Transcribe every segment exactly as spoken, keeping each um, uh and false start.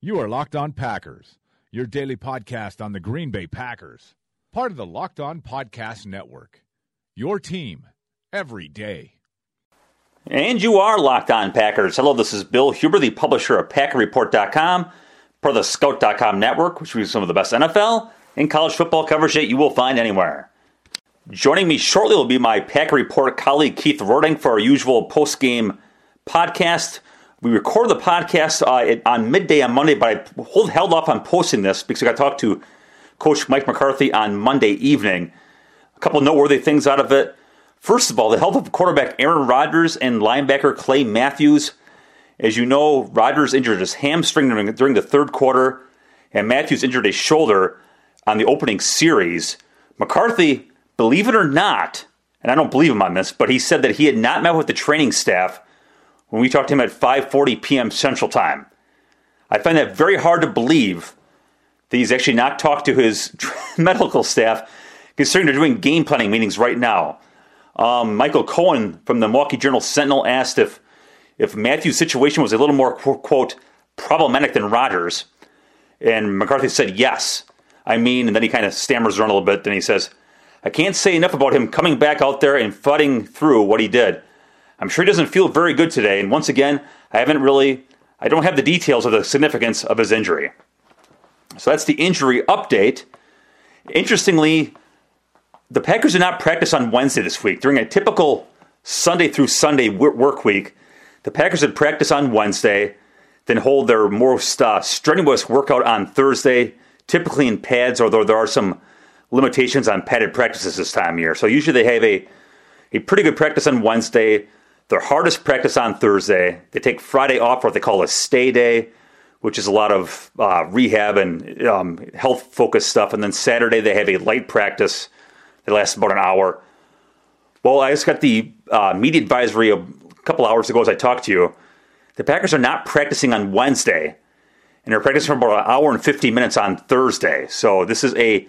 You are Locked On Packers, your daily podcast on the Green Bay Packers, part of the Locked On Podcast Network, your team every day. And you are Locked On Packers. Hello, this is Bill Huber, the publisher of Packer Report dot com, part of the Scout dot com network, which gives some of the best N F L and college football coverage that you will find anywhere. Joining me shortly will be my Packer Report colleague Keith Roerdink for our usual post-game podcast. We recorded the podcast uh, on midday on Monday, but I hold, held off on posting this because I got to talk to Coach Mike McCarthy on Monday evening. A couple of noteworthy things out of it. First of all, the health of quarterback Aaron Rodgers and linebacker Clay Matthews. As you know, Rodgers injured his hamstring during, during the third quarter, and Matthews injured his shoulder on the opening series. McCarthy, believe it or not, and I don't believe him on this, but he said that he had not met with the training staff when we talked to him at five forty p.m. Central Time. I find that very hard to believe that he's actually not talked to his medical staff, considering they're doing game planning meetings right now. Um, Michael Cohen from the Milwaukee Journal Sentinel asked if, if Matthews' situation was a little more, quote, problematic than Rodgers. And McCarthy said, yes. I mean, and then he kind of stammers around a little bit. Then he says, I can't say enough about him coming back out there and fighting through what he did. I'm sure he doesn't feel very good today, and once again, I haven't really, I don't have the details of the significance of his injury. So that's the injury update. Interestingly, the Packers did not practice on Wednesday this week. During a typical Sunday through Sunday work week, the Packers would practice on Wednesday, then hold their most uh, strenuous workout on Thursday, typically in pads, although there are some limitations on padded practices this time of year. So usually they have a, a pretty good practice on Wednesday, their hardest practice on Thursday. They take Friday off for what they call a stay day, which is a lot of uh, rehab and um, health-focused stuff. And then Saturday, they have a light practice that lasts about an hour. Well, I just got the uh, media advisory a couple hours ago as I talked to you. The Packers are not practicing on Wednesday, and they're practicing for about an hour and fifty minutes on Thursday. So this is a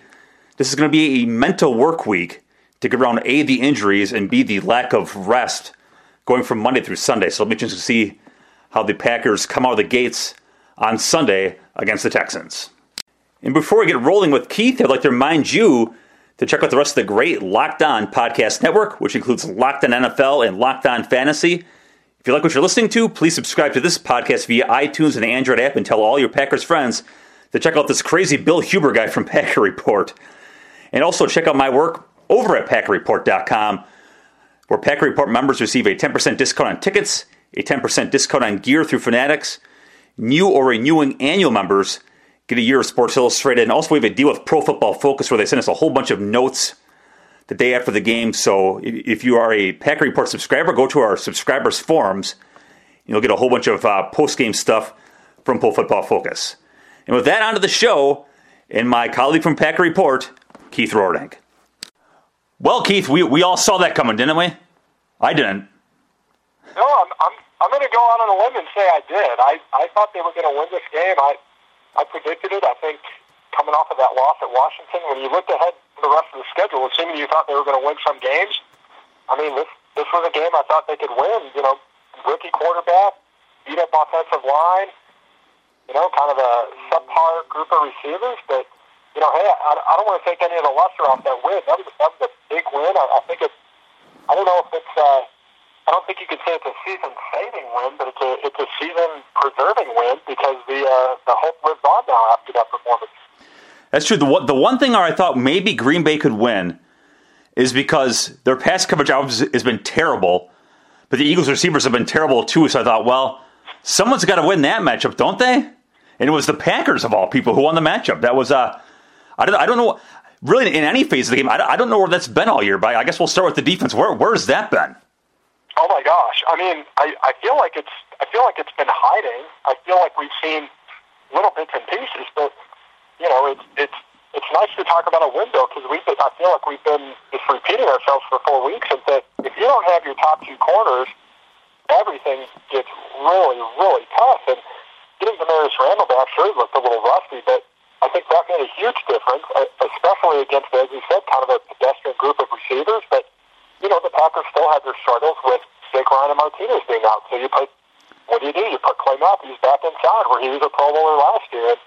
this is going to be a mental work week to get around, A, the injuries, and B, the lack of rest going from Monday through Sunday. So it'll be interesting to see how the Packers come out of the gates on Sunday against the Texans. And before we get rolling with Keith, I'd like to remind you to check out the rest of the great Locked On Podcast Network, which includes Locked On N F L and Locked On Fantasy. If you like what you're listening to, please subscribe to this podcast via iTunes and the Android app, and tell all your Packers friends to check out this crazy Bill Huber guy from Packer Report. And also check out my work over at Packer Report dot com, where Packer Report members receive a ten percent discount on tickets, a ten percent discount on gear through Fanatics. New or renewing annual members get a year of Sports Illustrated, and also we have a deal with Pro Football Focus where they send us a whole bunch of notes the day after the game. So if you are a Packer Report subscriber, go to our subscribers forums, and you'll get a whole bunch of uh, post-game stuff from Pro Football Focus. And with that, on to the show, and my colleague from Packer Report, Keith Roerdink. Well, Keith, we we all saw that coming, didn't we? I didn't. No, I'm I'm I'm going to go out on a limb and say I did. I, I thought they were going to win this game. I I predicted it. I think coming off of that loss at Washington, when you looked ahead to the rest of the schedule, assuming you thought they were going to win some games, I mean, this this was a game I thought they could win. You know, rookie quarterback, beat up offensive line, you know, kind of a subpar group of receivers, but you know, hey, I, I don't want to take any of the luster off that win. That was, that was a big win. I, I think it's, I don't know if it's, uh, I don't think you could say it's a season-saving win, but it's a, it's a season-preserving win because the uh, the hope lives on now after that performance. That's true. The, the one thing I thought maybe Green Bay could win is because their pass coverage has been terrible, but the Eagles' receivers have been terrible too, so I thought, well, someone's got to win that matchup, don't they? And it was the Packers, of all people, who won the matchup. That was, uh, I don't, I don't know, really in any phase of the game, I don't, I don't know where that's been all year, but I guess we'll start with the defense. Where Where's that been? Oh my gosh! I mean, I, I feel like it's I feel like it's been hiding. I feel like we've seen little bits and pieces, but you know, it's it's it's nice to talk about a window because we I feel like we've been just repeating ourselves for four weeks. And that if you don't have your top two corners, everything gets really really tough. And getting Damarious Randall back sure looked a little rusty, but I think that made a huge difference, especially against, as you said, kind of a pedestrian group of receivers, but. You know, the Packers still had their struggles with Jake Ryan and Martinez being out. So you put, what do you do? You put Clay Matthews back inside where he was a Pro Bowler last year. And,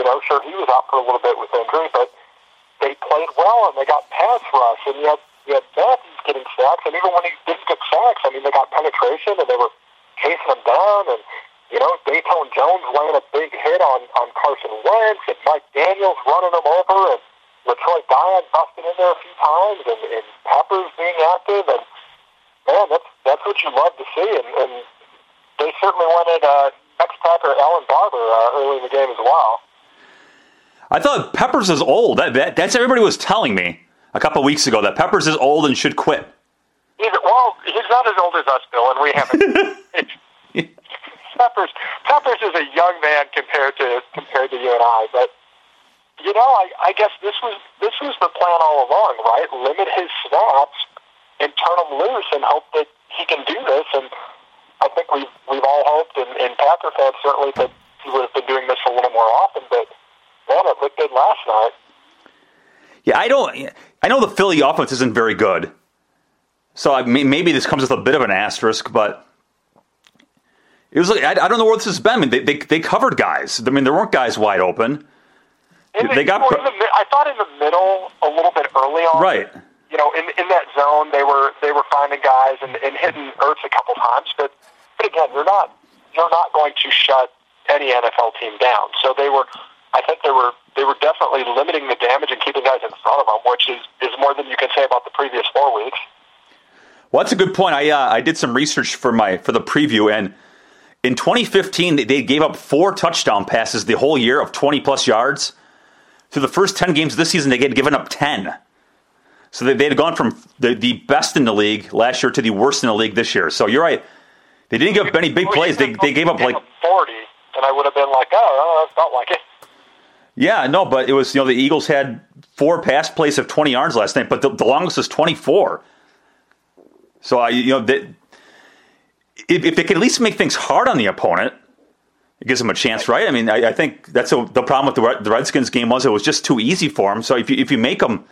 you know, sure, he was out for a little bit with injury, but they played well and they got pass rush. And you had, you had Matthews getting sacks. And even when he didn't get sacks, I mean, they got penetration and they were chasing him down. And, you know, Dayton Jones laying a big hit on, on Carson Wentz and Mike Daniels running him over and Detroit Dion busted in there a few times, and, and Peppers being active, and man, that's that's what you love to see. And, and they certainly wanted uh, ex-Packer Alan Barber uh, early in the game as well. I thought Peppers is old. That, that that's everybody was telling me a couple weeks ago that Peppers is old and should quit. He's, well, he's not as old as us, Bill, and we haven't. Peppers Peppers is a young man compared to compared to you and I, but. You know, I, I guess this was this was the plan all along, right? Limit his snaps and turn him loose, and hope that he can do this. And I think we've we've all hoped, and, and Packer fans certainly, that he would have been doing this a little more often. But man, it looked good last night. Yeah, I don't. I know the Philly offense isn't very good, so I, maybe this comes with a bit of an asterisk. But it was like I, I don't know where this has been. I mean, they, they they covered guys. I mean, there weren't guys wide open. The, they got. Well, in the, I thought in the middle, a little bit early on, right? You know, in in that zone, they were they were finding guys and, and hitting Ertz a couple times, but but again, you're not you're not going to shut any N F L team down. So they were, I think they were they were definitely limiting the damage and keeping guys in front of them, which is, is more than you can say about the previous four weeks. Well, that's a good point. I uh, I did some research for my for the preview, and in twenty fifteen, they, they gave up four touchdown passes the whole year of twenty plus yards. Through the first ten games of this season, they had given up ten. So they, they had gone from the, the best in the league last year to the worst in the league this year. So you're right. They didn't give up any big plays. They they gave up like forty, and I would have been like, oh, that's not like it. Yeah, no, but it was, you know, the Eagles had four pass plays of twenty yards last night, but the, the longest was twenty-four. So, I, you know, they, if, if they could at least make things hard on the opponent, it gives them a chance, right? I mean, I, I think that's a, the problem with the Redskins game was it was just too easy for them. So if you if you make them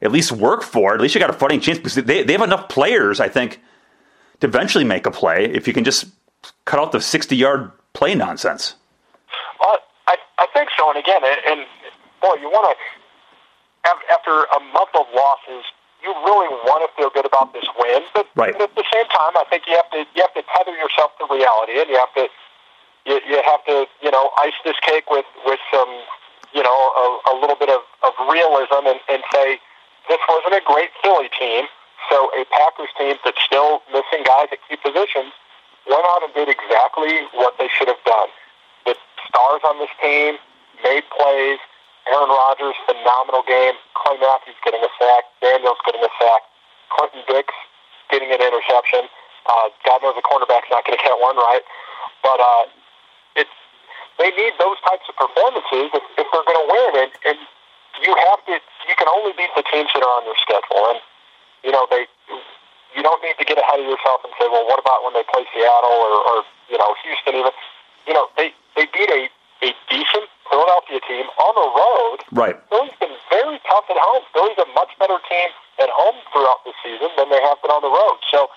at least work for it, at least you got a fighting chance because they they have enough players, I think, to eventually make a play if you can just cut out the sixty-yard play nonsense. Well, I I think so. And again, and, and boy, you want to after a month of losses, you really want to feel good about this win, but, right. But at the same time, I think you have to you have to tether yourself to reality, and you have to. You, you have to, you know, ice this cake with, with some, you know, a, a little bit of, of realism and, and say, this wasn't a great Philly team, so a Packers team that's still missing guys at key positions went out and did exactly what they should have done. The stars on this team made plays. Aaron Rodgers, phenomenal game. Clay Matthews getting a sack. Daniels getting a sack. Clinton Dix getting an interception. Uh, God knows the cornerback's not going to get one right. But, uh, It's, they need those types of performances if, if they're going to win, and, and you have to. You can only beat the teams that are on your schedule, and you know they. You don't need to get ahead of yourself and say, well, what about when they play Seattle or, or you know Houston? Even you know they, they beat a, a decent Philadelphia team on the road. Right. Philly's been very tough at home. Philly's a much better team at home throughout the season than they have been on the road. So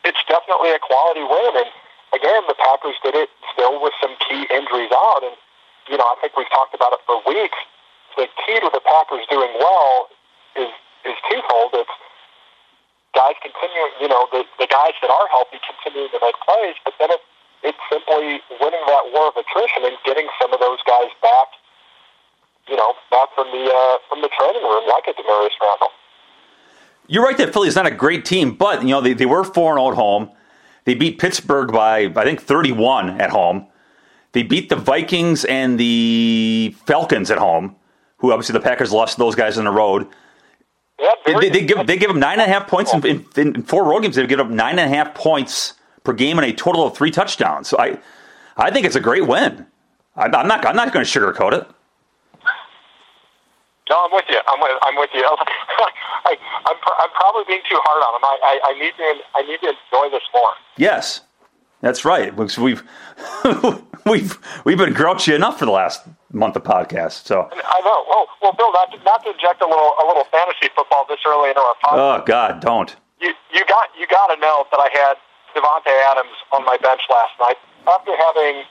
it's definitely a quality win, and. Again, the Packers did it still with some key injuries out, and you know I think we've talked about it for weeks. the key to the Packers doing well is is twofold. It's guys continuing, you know, the, the guys that are healthy continuing to make plays, but then it's, it's simply winning that war of attrition and getting some of those guys back, you know, back from the uh, from the training room, like a Damarious Randall. You're right that Philly is not a great team, but, you know, they, they were four and oh at home. They beat Pittsburgh by, I think, thirty-one at home. They beat the Vikings and the Falcons at home, who obviously the Packers lost to those guys on the road. Yeah, they, they, they, give, they give them nine and a half points in, in, in four road games. They've given up nine and a half points per game and a total of three touchdowns. So I, I think it's a great win. I'm, I'm not, I'm not going to sugarcoat it. No, I'm with you. I'm with, I'm with you. I, I'm, I'm probably being too hard on them. I, I, I need to, I need to enjoy this more. Yes, that's right. We've, we've, we've, we've been grouchy enough for the last month of podcasts. So I know. Well, well, Bill, not to, not to inject a little, a little fantasy football this early into our podcast. Oh God, don't. You, you got, you got to know that I had Davante Adams on my bench last night after having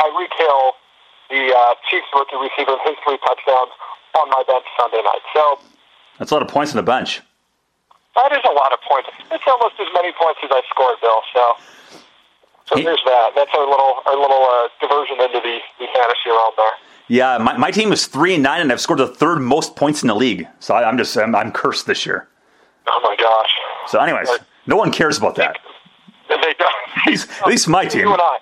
Tyreek Hill, the uh, Chiefs rookie receiver, and his three touchdowns on my bench Sunday night. So that's a lot of points on the bench. That is a lot of points. It's almost as many points as I scored, Bill. So, so hey, there's that. That's our little our little uh, diversion into the, the fantasy realm there. Yeah, my my team is three and nine, and I've scored the third most points in the league. So I, I'm just I'm, I'm cursed this year. Oh my gosh. So, anyways, like, no one cares about that. They, they don't. At least, at least my team. You and I.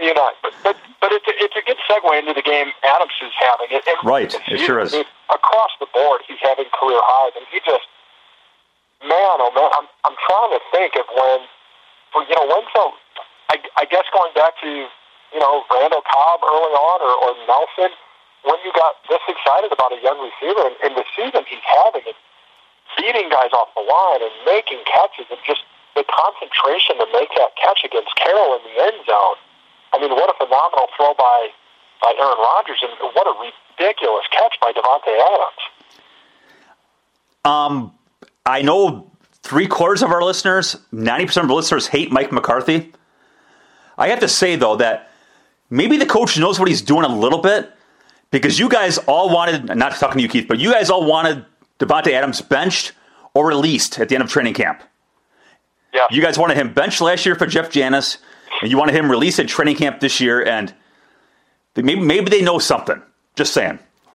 you and I. But, but But it's a, it's a good segue into the game Adams is having. It, it, right, it sure is. Across the board, he's having career highs, and he just, man, oh man, I'm I'm trying to think of when, for, you know, when so, I, I guess going back to, you know, Randall Cobb early on or, or Nelson, when you got this excited about a young receiver, and, and the season he's having, and beating guys off the line and making catches, and just the concentration to make that catch against Carroll in the end zone. I mean, what a phenomenal throw by, by Aaron Rodgers, and what a ridiculous catch by Davante Adams. Um, I know three quarters of our listeners, ninety percent of our listeners hate Mike McCarthy. I have to say, though, that maybe the coach knows what he's doing a little bit, because you guys all wanted, not talking to you, Keith, but you guys all wanted Davante Adams benched or released at the end of training camp. Yeah. You guys wanted him benched last year for Jeff Janis. And you wanted him released at training camp this year, and they, maybe, maybe they know something. Just saying.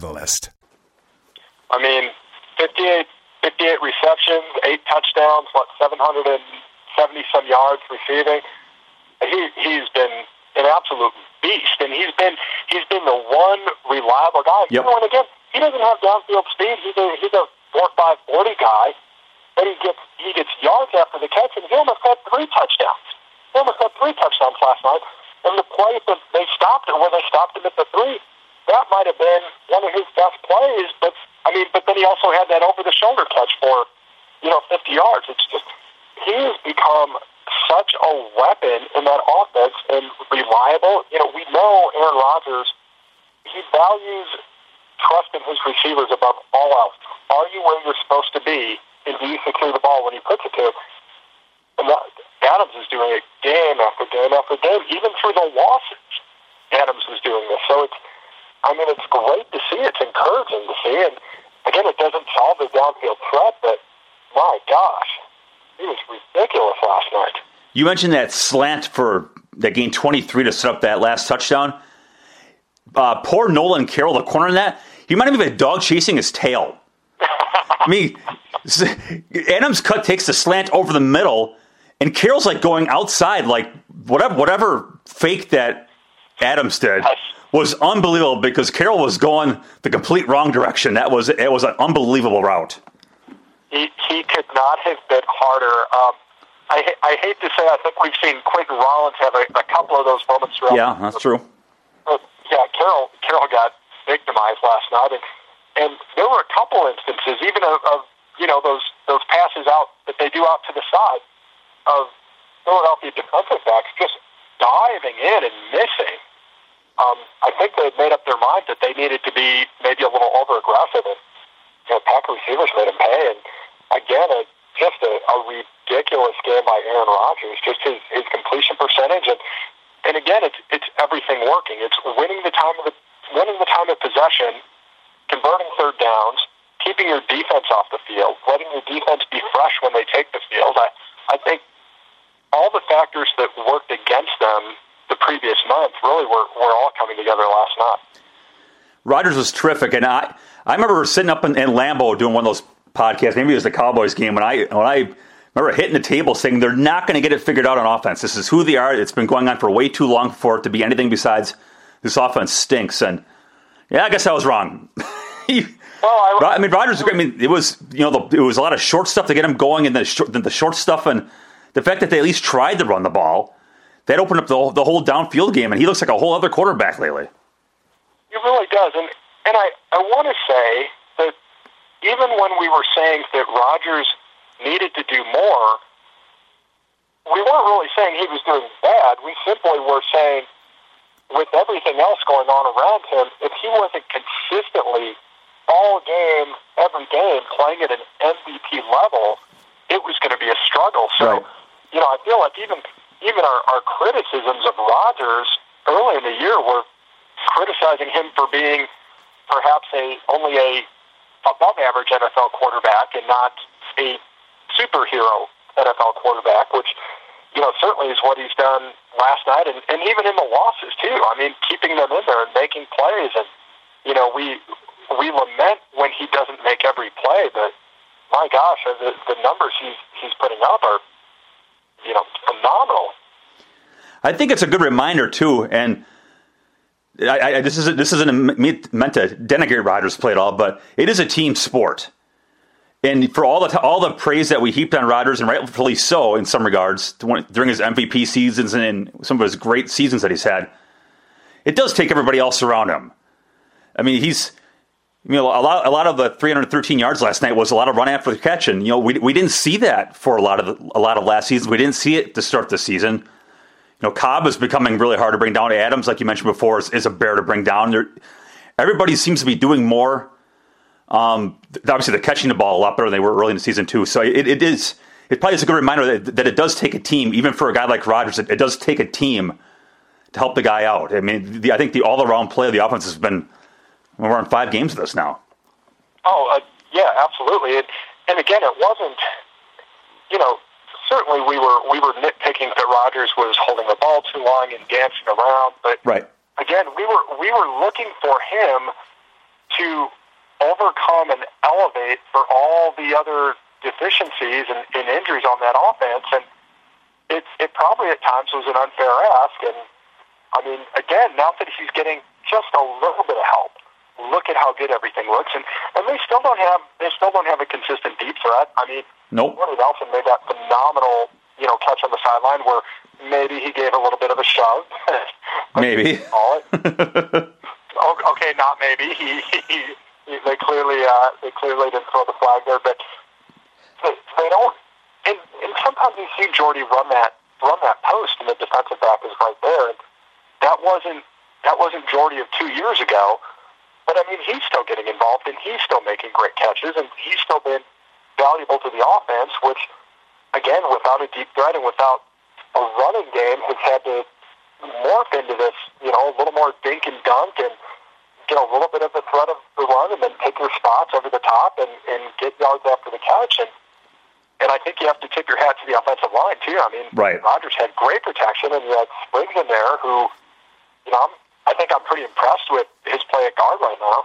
I mean, fifty-eight, fifty-eight receptions, eight touchdowns, what, seven hundred seventy-some yards receiving. He, he's been an absolute beast, and he's been he's been the one reliable guy. Yep. You know, and again, he doesn't have downfield speed. He's a, he's a four five forty guy, but he gets he gets yards after the catch, and he almost had three touchdowns. He almost had three touchdowns last night, and the play that they stopped it, where they stopped him at the three, that might have been one of his best plays, but I mean, but then he also had that over-the-shoulder catch for, you know, fifty yards. It's just he has become such a weapon in that offense and reliable. You know, we know Aaron Rodgers, he values trust in his receivers above all else. Are you where you're supposed to be, and do you secure the ball when he puts it to him? And that, Adams is doing it game after game after game, even through the losses. Adams was doing this, so it's. I mean, it's great to see. It's encouraging to see. And, again, it doesn't solve the downfield threat, but, my gosh, he was ridiculous last night. You mentioned that slant for that gained twenty-three to set up that last touchdown. Uh, poor Nolan Carroll, the corner in that, he might have been a dog chasing his tail. I mean, Adams' cut takes the slant over the middle, and Carroll's, like, going outside, like, whatever, whatever fake that Adams did. I- was unbelievable because Carroll was going the complete wrong direction. That was it was an unbelievable route. He, he could not have been harder. Um, I I hate to say I think we've seen Quentin Rollins have a, a couple of those moments. Throughout. Yeah, that's true. But yeah, Carroll Carroll got victimized last night, and, and there were a couple instances, even of, of you know those those passes out that they do out to the side of Philadelphia defensive backs just diving in and missing. Um, I think they had made up their mind that they needed to be maybe a little over aggressive, and you know, Packer receivers made them pay. And again, a, just a, a ridiculous game by Aaron Rodgers, just his, his completion percentage, and and again, it's it's everything working. It's winning the time of the, winning the time of possession, converting third downs, keeping your defense off the field, letting your defense be fresh when they take the field. I, I think all the factors that worked against them the previous month really were, were all coming together last night. Rodgers was terrific, and I I remember sitting up in, in Lambeau doing one of those podcasts. Maybe it was the Cowboys game when I when I remember hitting the table saying they're not going to get it figured out on offense. This is who they are. It's been going on for way too long for it to be anything besides this offense stinks. And yeah, I guess I was wrong. he, well, I, I mean, Rodgers. I mean, it was you know the, it was a lot of short stuff to get him going, and the short, the short stuff, and the fact that they at least tried to run the ball, that opened up the, the whole downfield game, and he looks like a whole other quarterback lately. He really does, and and I, I want to say that even when we were saying that Rodgers needed to do more, we weren't really saying he was doing bad. We simply were saying, with everything else going on around him, if he wasn't consistently all game, every game, playing at an M V P level, it was going to be a struggle. So, right. you know, I feel like even even our, our criticisms of Rodgers early in the year were criticizing him for being perhaps a only a above-average N F L quarterback and not a superhero N F L quarterback, which, you know, certainly is what he's done last night, and, and even in the losses too. I mean, keeping them in there and making plays, and you know, we we lament when he doesn't make every play, but my gosh, the, the numbers he's he's putting up are, you know, phenomenal. I think it's a good reminder too, and I, I, this isn't this isn't meant to denigrate Rodgers' play at all, but it is a team sport. And for all the all the praise that we heaped on Rodgers, and rightfully so in some regards, during his M V P seasons and some of his great seasons that he's had, it does take everybody else around him. I mean, he's you know a lot a lot of the three hundred thirteen yards last night was a lot of run after the catch, and you know we we didn't see that for a lot of the, a lot of last season. We didn't see it to start the season. You know, Cobb is becoming really hard to bring down. Adams, like you mentioned before, is, is a bear to bring down. They're, everybody seems to be doing more. Um, obviously, they're catching the ball a lot better than they were early in the season, too. So it, it is it probably is a good reminder that, that it does take a team, even for a guy like Rodgers, it, it does take a team to help the guy out. I mean, the, I think the all-around play of the offense has been, we're on five games of this now. Oh, uh, yeah, absolutely. It, and again, it wasn't, you know, certainly we were we were nitpicking that Rodgers was holding the ball too long and dancing around, but right. again, we were we were looking for him to overcome and elevate for all the other deficiencies and, and injuries on that offense, and it it probably at times was an unfair ask. And I mean, again, now that he's getting just a little bit of help, look at how good everything looks, and, and they still don't have they still don't have a consistent deep threat. I mean. Nope. Jordy Nelson made that phenomenal, you know, catch on the sideline where maybe he gave a little bit of a shove. maybe. Okay, not maybe. He, he, he they clearly uh, they clearly didn't throw the flag there, but they, they don't. And, and sometimes you see Jordy run that run that post, and the defensive back is right there. And that wasn't that wasn't Jordy of two years ago, but I mean he's still getting involved, and he's still making great catches, and he's still been valuable to the offense, which, again, without a deep threat and without a running game, has had to morph into this, you know, a little more dink and dunk and get a little bit of the threat of the run and then take your spots over the top and, and get yards after the catch. And and I think you have to tip your hat to the offensive line, too. I mean, right. Rodgers had great protection, and you had Spriggs in there who, you know, I'm, I think I'm pretty impressed with his play at guard right now.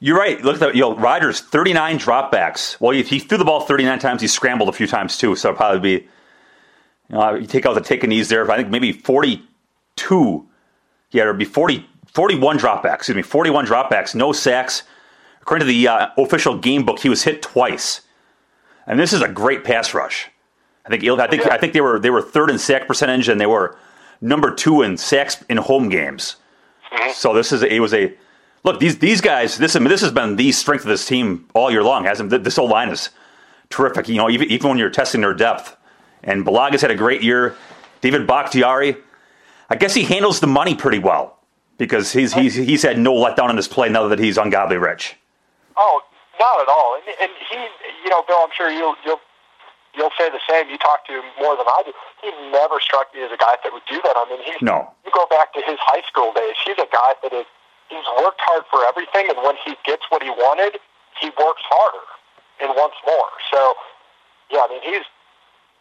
You're right. Look at that. You know, Rodgers, thirty-nine dropbacks. Well, he threw the ball thirty-nine times. He scrambled a few times, too. So it'll probably be, you know, you take out the take and ease there. I think maybe forty-two. Yeah, it'll be forty, forty-one dropbacks. Excuse me, forty-one dropbacks, no sacks. According to the uh, official game book, he was hit twice. And this is a great pass rush. I think I think, I think they were they were third in sack percentage, and they were number two in sacks in home games. So this is a, it was a look, these these guys, this I mean, this has been the strength of this team all year long, hasn't it? This whole line is terrific. You know, even, even when you're testing their depth. And Balaga's had a great year. David Bakhtiari, I guess he handles the money pretty well because he's he's he's had no letdown in his play now that he's ungodly rich. Oh, not at all. And, and he, you know, Bill, I'm sure you'll you'll you'll say the same. You talk to him more than I do. He never struck me as a guy that would do that. I mean, he's no. You go back to his high school days. He's a guy that is he's worked hard for everything, and when he gets what he wanted, he works harder and wants more. So, yeah, I mean, he's.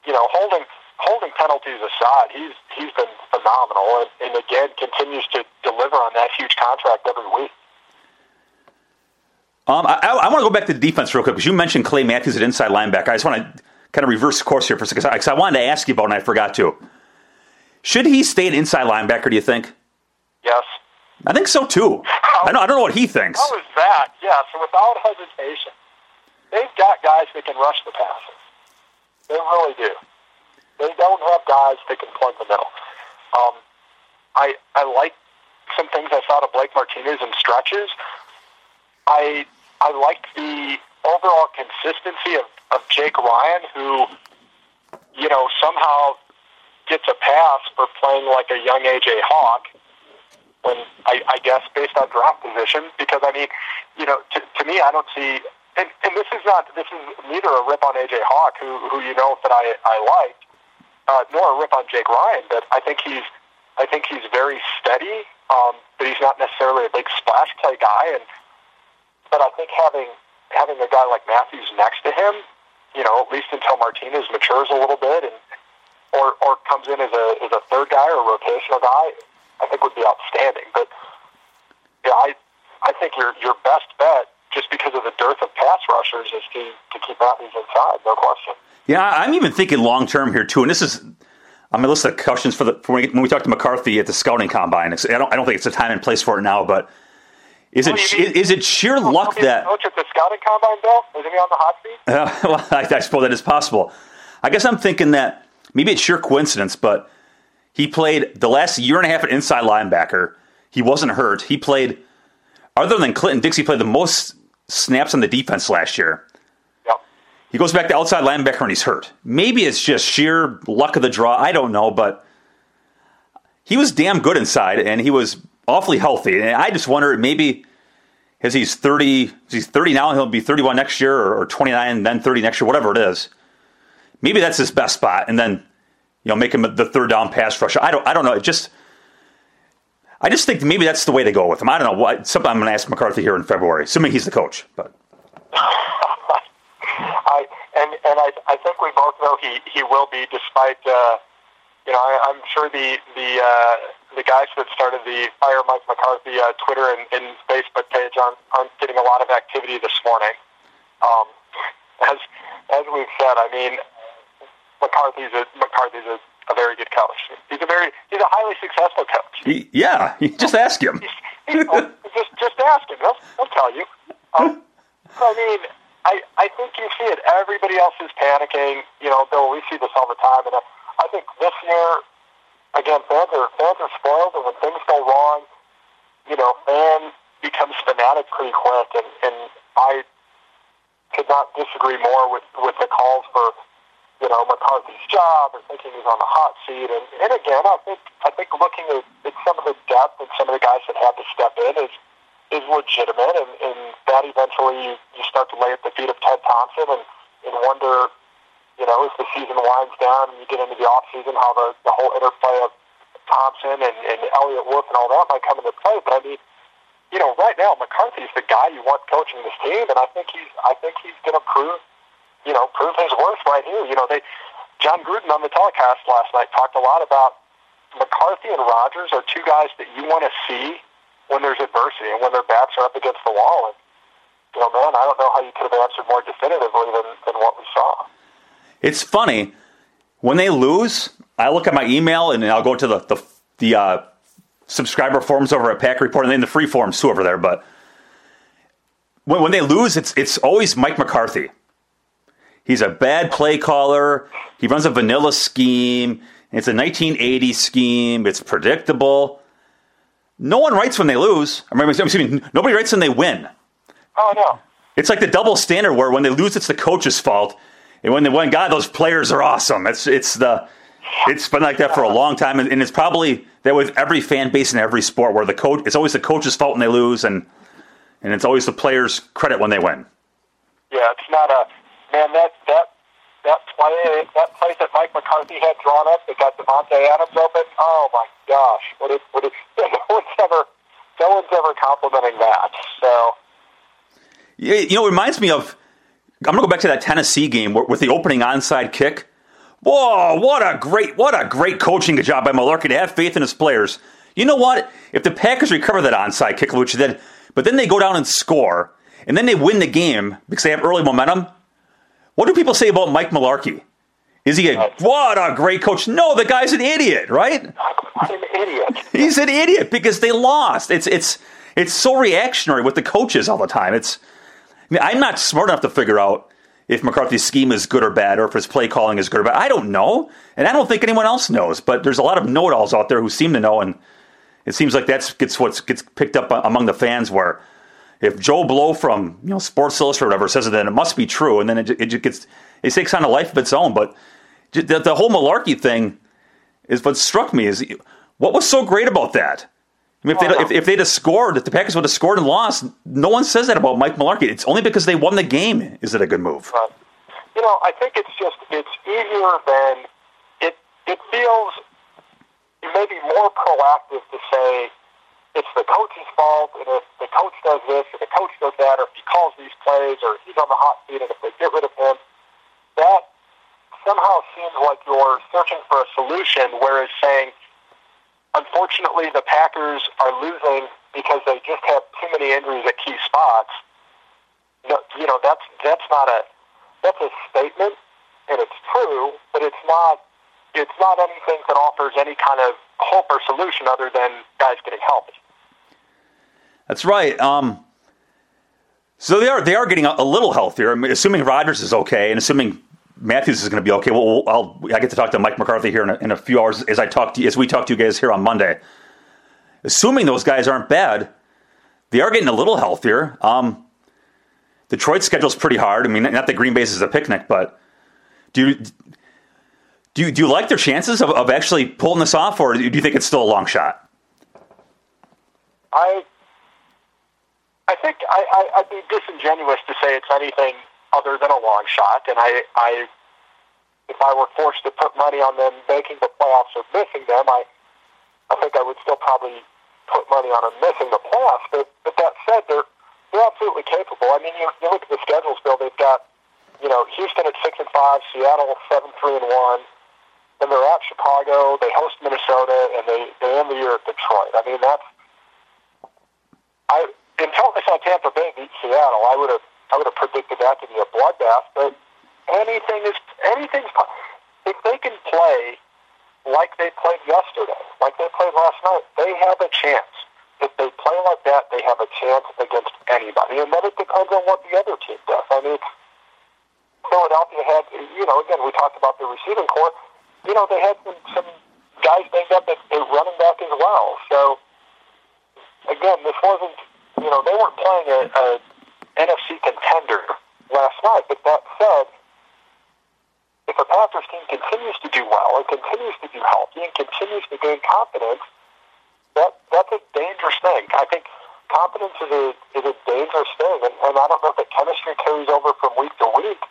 You know, holding holding penalties aside, he's he's been phenomenal, and, and again continues to deliver on that huge contract every week. Um, I, I want to go back to the defense real quick because you mentioned Clay Matthews at inside linebacker. I just want to kind of reverse course here for a second because I wanted to ask you about, and I forgot to. Should he stay an inside linebacker? Do you think? Yes, I think so too. How, I don't I don't know what he thinks. How is that? Yeah, so without hesitation, they've got guys that can rush the passer. They really do. They don't have guys that can plug the middle. Um, I I like some things I saw to Blake Martinez in stretches. I I liked the overall consistency of, of Jake Ryan, who, you know, somehow gets a pass for playing like a young A J Hawk, when I, I guess based on draft position, because, I mean, you know, to, to me, I don't see... And, and this is not, this is neither a rip on A J Hawk, who who you know that I I liked, uh, nor a rip on Jake Ryan. But I think he's I think he's very steady, um, but he's not necessarily a big splash play guy. And but I think having having a guy like Matthews next to him, you know, at least until Martinez matures a little bit, and or or comes in as a as a third guy or a rotational guy, I think would be outstanding. But yeah, I I think your your best bet, just because of the dearth of pass rushers, is to, to keep Matthews inside, no question. Yeah, I'm even thinking long-term here, too. And this is on my list of questions for, the, for when, we, when we talk to McCarthy at the scouting combine. It's, I, don't, I don't think it's the time and place for it now, but is, oh, it, mean, is it sheer oh, luck that... coach at the scouting combine, Bill? Is he on the hot seat? Uh, well, I, I suppose that is possible. I guess I'm thinking that maybe it's sheer coincidence, but he played the last year and a half at inside linebacker. He wasn't hurt. He played, other than Clinton Dix, he played the most snaps on the defense last year. Yep. He goes back to outside linebacker and he's hurt. Maybe it's just sheer luck of the draw. I don't know, but he was damn good inside and he was awfully healthy. And I just wonder, maybe as he's thirty, he's thirty now, he'll be thirty-one next year, or, or twenty-nine and then thirty next year, whatever it is. Maybe that's his best spot. And then, you know, make him the third down pass rusher. I don't, I don't know. It just, I just think maybe that's the way to go with him. I don't know what. Something I'm going to ask McCarthy here in February, assuming he's the coach. But I and and I, I think we both know he, he will be. Despite uh, you know, I, I'm sure the the uh, the guys that started the Fire Mike McCarthy uh, Twitter and, and Facebook page aren't, aren't getting a lot of activity this morning. Um, as as we've said, I mean, McCarthy's a McCarthy's a. a very good coach. He's a very, he's a highly successful coach. He, yeah, just ask him. he's, he's, just, just ask him. He'll, he'll tell you. Um, I mean, I, I think you see it. Everybody else is panicking. You know, Bill, we see this all the time. And I, I think this year, again, fans are, fans are spoiled, and when things go wrong, you know, man becomes fanatic pretty quick. And, and I could not disagree more with, with the calls for, you know, McCarthy's job, or thinking he's on the hot seat. And, and again, I think I think looking at, at some of the depth and some of the guys that had to step in is is legitimate, and, and that eventually you, you start to lay at the feet of Ted Thompson and, and wonder, you know, as the season winds down and you get into the offseason, how the, the whole interplay of Thompson and, and Elliott Wolf and all that might come into play. But I mean, you know, right now McCarthy's the guy you want coaching this team, and I think he's I think he's going to prove you know, prove his worth right here. You know, they, John Gruden on the telecast last night talked a lot about McCarthy and Rodgers are two guys that you want to see when there's adversity and when their backs are up against the wall. And, you know, man, I don't know how you could have answered more definitively than, than what we saw. It's funny. When they lose, I look at my email and I'll go to the, the, the uh, subscriber forums over at Packer Report and then the free forums too over there. But when, when they lose, it's it's always Mike McCarthy. He's a bad play caller. He runs a vanilla scheme. It's a nineteen eighties scheme. It's predictable. no one writes when they lose. I mean, excuse me, nobody writes when they win. Oh, no. It's like the double standard where when they lose, it's the coach's fault. And when they win, God, those players are awesome. It's it's the it's been like that for a long time. And, and it's probably that with every fan base in every sport where the coach, it's always the coach's fault when they lose. And and it's always the players' credit when they win. Yeah, it's not a, man, that, that, that play, that play that Mike McCarthy had drawn up that got Davante Adams open. Oh my gosh. What is, what is, no one's ever, no one's ever complimenting that. So. You know, it reminds me of, I'm going to go back to that Tennessee game with the opening onside kick. Whoa, what a great what a great coaching job by Mularkey to have faith in his players. You know what? If the Packers recover that onside kick, which then, but then they go down and score, and then they win the game because they have early momentum, what do people say about Mike Mularkey? Is he a, what a great coach? No, the guy's an idiot, right? I'm an idiot. He's an idiot because they lost. It's it's it's so reactionary with the coaches all the time. It's I mean, I'm not smart enough to figure out if McCarthy's scheme is good or bad, or if his play calling is good or bad. I don't know, and I don't think anyone else knows. But there's a lot of know-it-alls out there who seem to know, and it seems like that's gets what gets picked up among the fans. Where if Joe Blow from you know Sports Illustrated or whatever says it, then it must be true, and then it it gets it takes on a life of its own. But the, the whole Mularkey thing is what struck me is what was so great about that. I mean, if they'd, if, if they'd have scored, if the Packers would have scored and lost, no one says that about Mike Mularkey. It's only because they won the game is it a good move. Right. You know, I think it's just, it's easier than, it It feels maybe more proactive to say it's the coach's fault, and if the coach does this, or the coach does that, or if he calls these plays, or if he's on the hot seat, and if they get rid of him, that somehow seems like you're searching for a solution, whereas saying, unfortunately, the Packers are losing because they just have too many injuries at key spots. No, you know, that's that's not a that's a statement, and it's true, but it's not it's not anything that offers any kind of hope or solution other than guys getting healthy. That's right. Um, so they are they are getting a little healthier. I mean, assuming Rodgers is okay, and assuming Matthews is going to be okay. Well, I'll I get to talk to Mike McCarthy here in a, in a few hours as I talk to as we talk to you guys here on Monday. Assuming those guys aren't bad, they are getting a little healthier. Um, Detroit's schedule's pretty hard. I mean, not that Green Bay is a picnic, but do you do you, do you like their chances of, of actually pulling this off, or do you think it's still a long shot? I I think I, I, I'd be disingenuous to say it's anything other than a long shot, and I, I, if I were forced to put money on them making the playoffs or missing them, I, I think I would still probably put money on them missing the playoffs, but, but that said, they're, they're absolutely capable. I mean, you, you look at the schedules, Bill, they've got, you know, Houston at six and five, Seattle seven, three and one, then they're at Chicago, they host Minnesota, and they, they end the year at Detroit. I mean, that's, I, until I saw Tampa Bay beat Seattle, I would have, I would have predicted that to be a bloodbath, but anything is anything's if they can play like they played yesterday, like they played last night, they have a chance. If they play like that, they have a chance against anybody, and then it depends on what the other team does. I mean, Philadelphia had, you know, again we talked about the receiving corps. You know, they had some, some guys banged up at running back as well. So again, this wasn't, you know, they weren't playing a. a N F C contender last night, but that said, if a Packers team continues to do well and continues to do healthy and continues to gain confidence, that that's a dangerous thing. I think confidence is a is a dangerous thing, and, and I don't know if the chemistry carries over from week to week,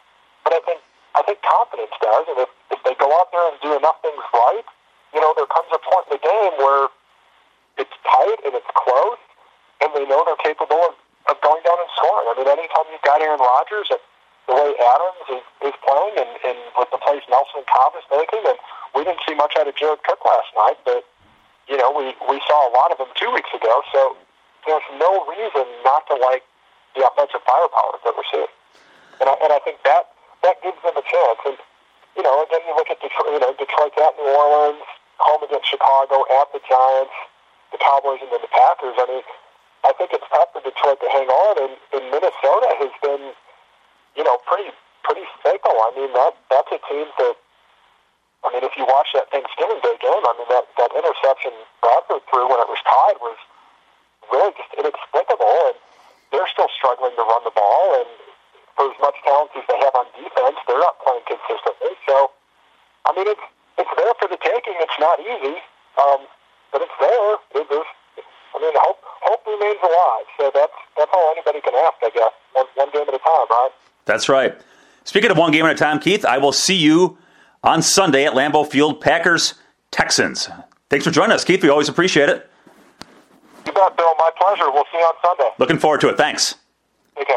but I think I think confidence does. And if, if they go out there and do enough things right, you know, there comes a point in the game where it's tight and it's close, and they know they're capable of. of going down and scoring. I mean, anytime you've got Aaron Rodgers and the way Adams is, is playing and, and with the plays Nelson Cobb is making, and we didn't see much out of Jared Cook last night, but, you know, we, we saw a lot of him two weeks ago, so there's no reason not to like the offensive firepower that we're seeing. And I, and I think that, that gives them a chance. And, you know, and then you look at Detroit, you know, Detroit's at New Orleans, home against Chicago, at the Giants, the Cowboys, and then the Packers. I mean, I think it's tough for Detroit to hang on, and, and Minnesota has been, you know, pretty pretty fickle. I mean, that that's a team that, I mean, if you watch that Thanksgiving Day game, I mean, that, that interception Bradford threw when it was tied was really just inexplicable, and they're still struggling to run the ball, and for as much talent as they have on defense, they're not playing consistently. So, I mean, it's it's there for the taking. It's not easy, um, but it's there. It is, I mean, hope hope remains alive. So that's that's all anybody can ask, I guess. One, one game at a time, right? That's right. Speaking of one game at a time, Keith, I will see you on Sunday at Lambeau Field, Packers Texans. Thanks for joining us, Keith. We always appreciate it. You bet, Bill. My pleasure. We'll see you on Sunday. Looking forward to it. Thanks. Take care.